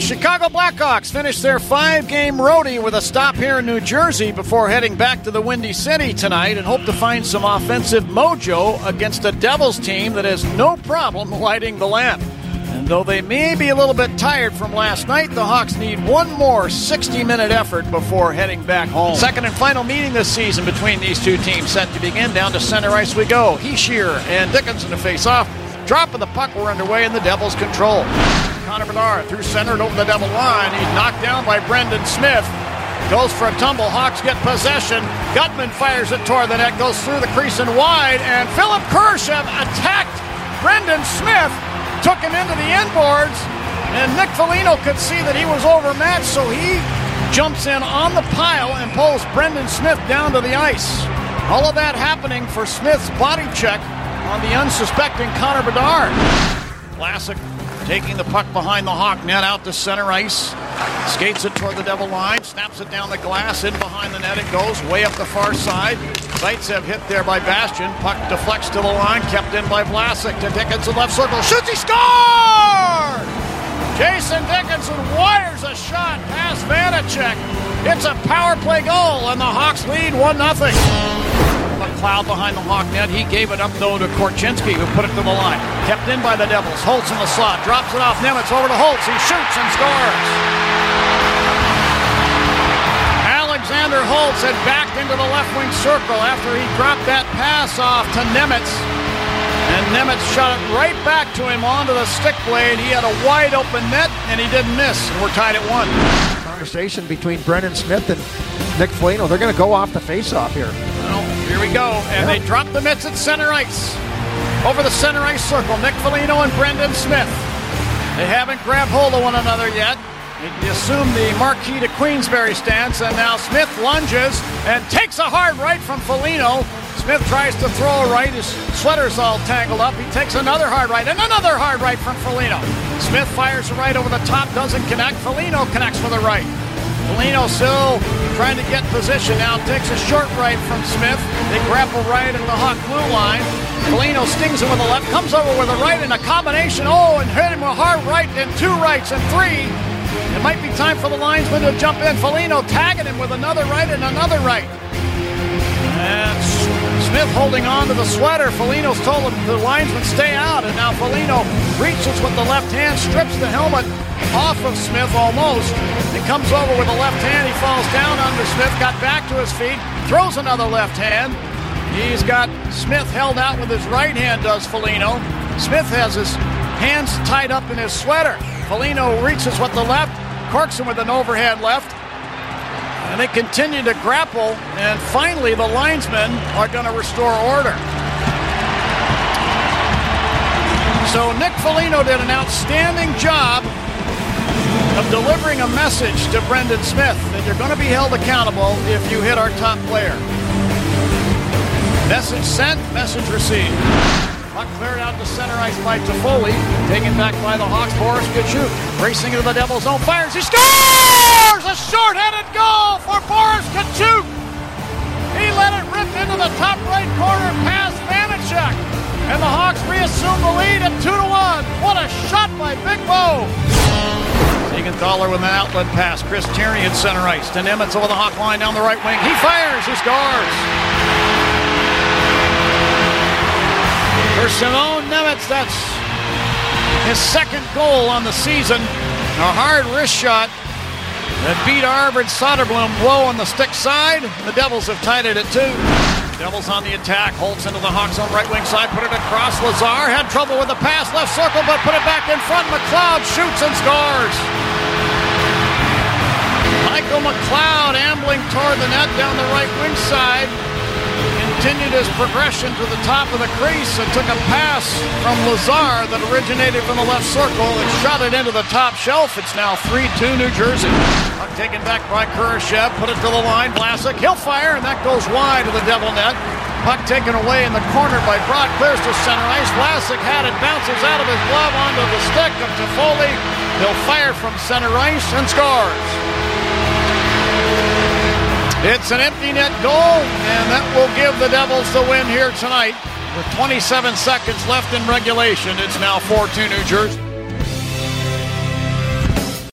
Chicago Blackhawks finished their five-game roadie with a stop here in New Jersey before heading back to the Windy City tonight and hope to find some offensive mojo against a Devils team that has no problem lighting the lamp. And though they may be a little bit tired from last night, the Hawks need one more 60-minute effort before heading back home. Second and final meeting this season between these two teams set to begin. Down to center ice we go. Heeshear and Dickinson to face off. Drop of the puck were underway and the Devils control. Connor Bedard through center and over the double line. He's knocked down by Brendan Smith. Goes for a tumble. Hawks get possession. Gutman fires it toward the net. Goes through the crease and wide. And Philip Kurashev attacked Brendan Smith. Took him into the inboards. And Nick Foligno could see that he was overmatched, so he jumps in on the pile and pulls Brendan Smith down to the ice. All of that happening for Smith's body check on the unsuspecting Connor Bedard. Blasek taking the puck behind the Hawk net out to center ice. Skates it toward the Devil line. Snaps it down the glass. In behind the net it goes. Way up the far side. Zaitsev hit there by Bastion. Puck deflects to the line. Kept in by Blasek to Dickinson. Left circle. Shoots. He scores! Jason Dickinson wires a shot past Vanacek. It's a power play goal and the Hawks lead 1-0. McLeod behind the Hawk net. He gave it up, though, to Korczynski, who put it to the line. Kept in by the Devils. Holtz in the slot. Drops it off Nemitz. Over to Holtz. He shoots and scores. Alexander Holtz had backed into the left wing circle after he dropped that pass off to Nemitz. And Nemitz shot it right back to him onto the stick blade. He had a wide open net, and he didn't miss. And we're tied at 1. Conversation between Brendan Smith and Nick Foligno. They're going to go off the faceoff here. Here we go, and they drop the mitts at center ice. Over the center ice circle, Nick Foligno and Brendan Smith. They haven't grabbed hold of one another yet. They assume the Marquis to Queensberry stance, and now Smith lunges and takes a hard right from Foligno. Smith tries to throw a right, his sweater's all tangled up. He takes another hard right, and another hard right from Foligno. Smith fires a right over the top, doesn't connect. Foligno connects with a right. Foligno still trying to get position now, takes a short right from Smith. They grapple right at the Hawk blue line. Foligno stings him with a left, comes over with a right and a combination. Oh, and hit him with a hard right and two rights and three. It might be time for the linesman to jump in. Foligno tagging him with another right and another right. And Smith holding on to the sweater. Foligno's told him the linesman stay out, and now Foligno reaches with the left hand, strips the helmet off of Smith almost. He comes over with a left hand. He falls down under Smith, got back to his feet, throws another left hand. He's got Smith held out with his right hand, does Foligno. Smith has his hands tied up in his sweater. Foligno reaches with the left, corks him with an overhand left. And they continue to grapple, and finally the linesmen are going to restore order. So Nick Foligno did an outstanding job of delivering a message to Brendan Smith that you're going to be held accountable if you hit our top player. Message sent, message received. Puck cleared out to center ice by Toffoli. Taken back by the Hawks, Boris Kachouk. Racing into the Devils' zone, fires, he scores! A short-handed goal for Boris Kachouk! He let it rip into the top right corner past Vanacek. And the Hawks reassume the lead at 2-1. What a shot by Big Bo! Siegenthaler with an outlet pass. Chris Tierney at center ice. To Nemitz over the Hawk line down the right wing. He fires. He scores. For Simone Nemitz, that's his second goal on the season. A hard wrist shot that beat Arvid Soderblom low on the stick side. The Devils have tied it at 2. Devils on the attack. Holtz into the Hawks on right wing side. Put it across. Lazar had trouble with the pass. Left circle, but put it back in front. McLeod shoots and scores. Michael McLeod ambling toward the net down the right wing side. continued his progression to the top of the crease and took a pass from Lazar that originated from the left circle and shot it into the top shelf. It's now 3-2 New Jersey. Puck taken back by Kurashev, put it to the line. Blasek, he'll fire, and that goes wide of the Devil net. Puck taken away in the corner by Brock, clears to center ice. Blasek had it, bounces out of his glove onto the stick of Toffoli. He'll fire from center ice and scores. It's an empty net goal, and that will give the Devils the win here tonight. With 27 seconds left in regulation, it's now 4-2 New Jersey.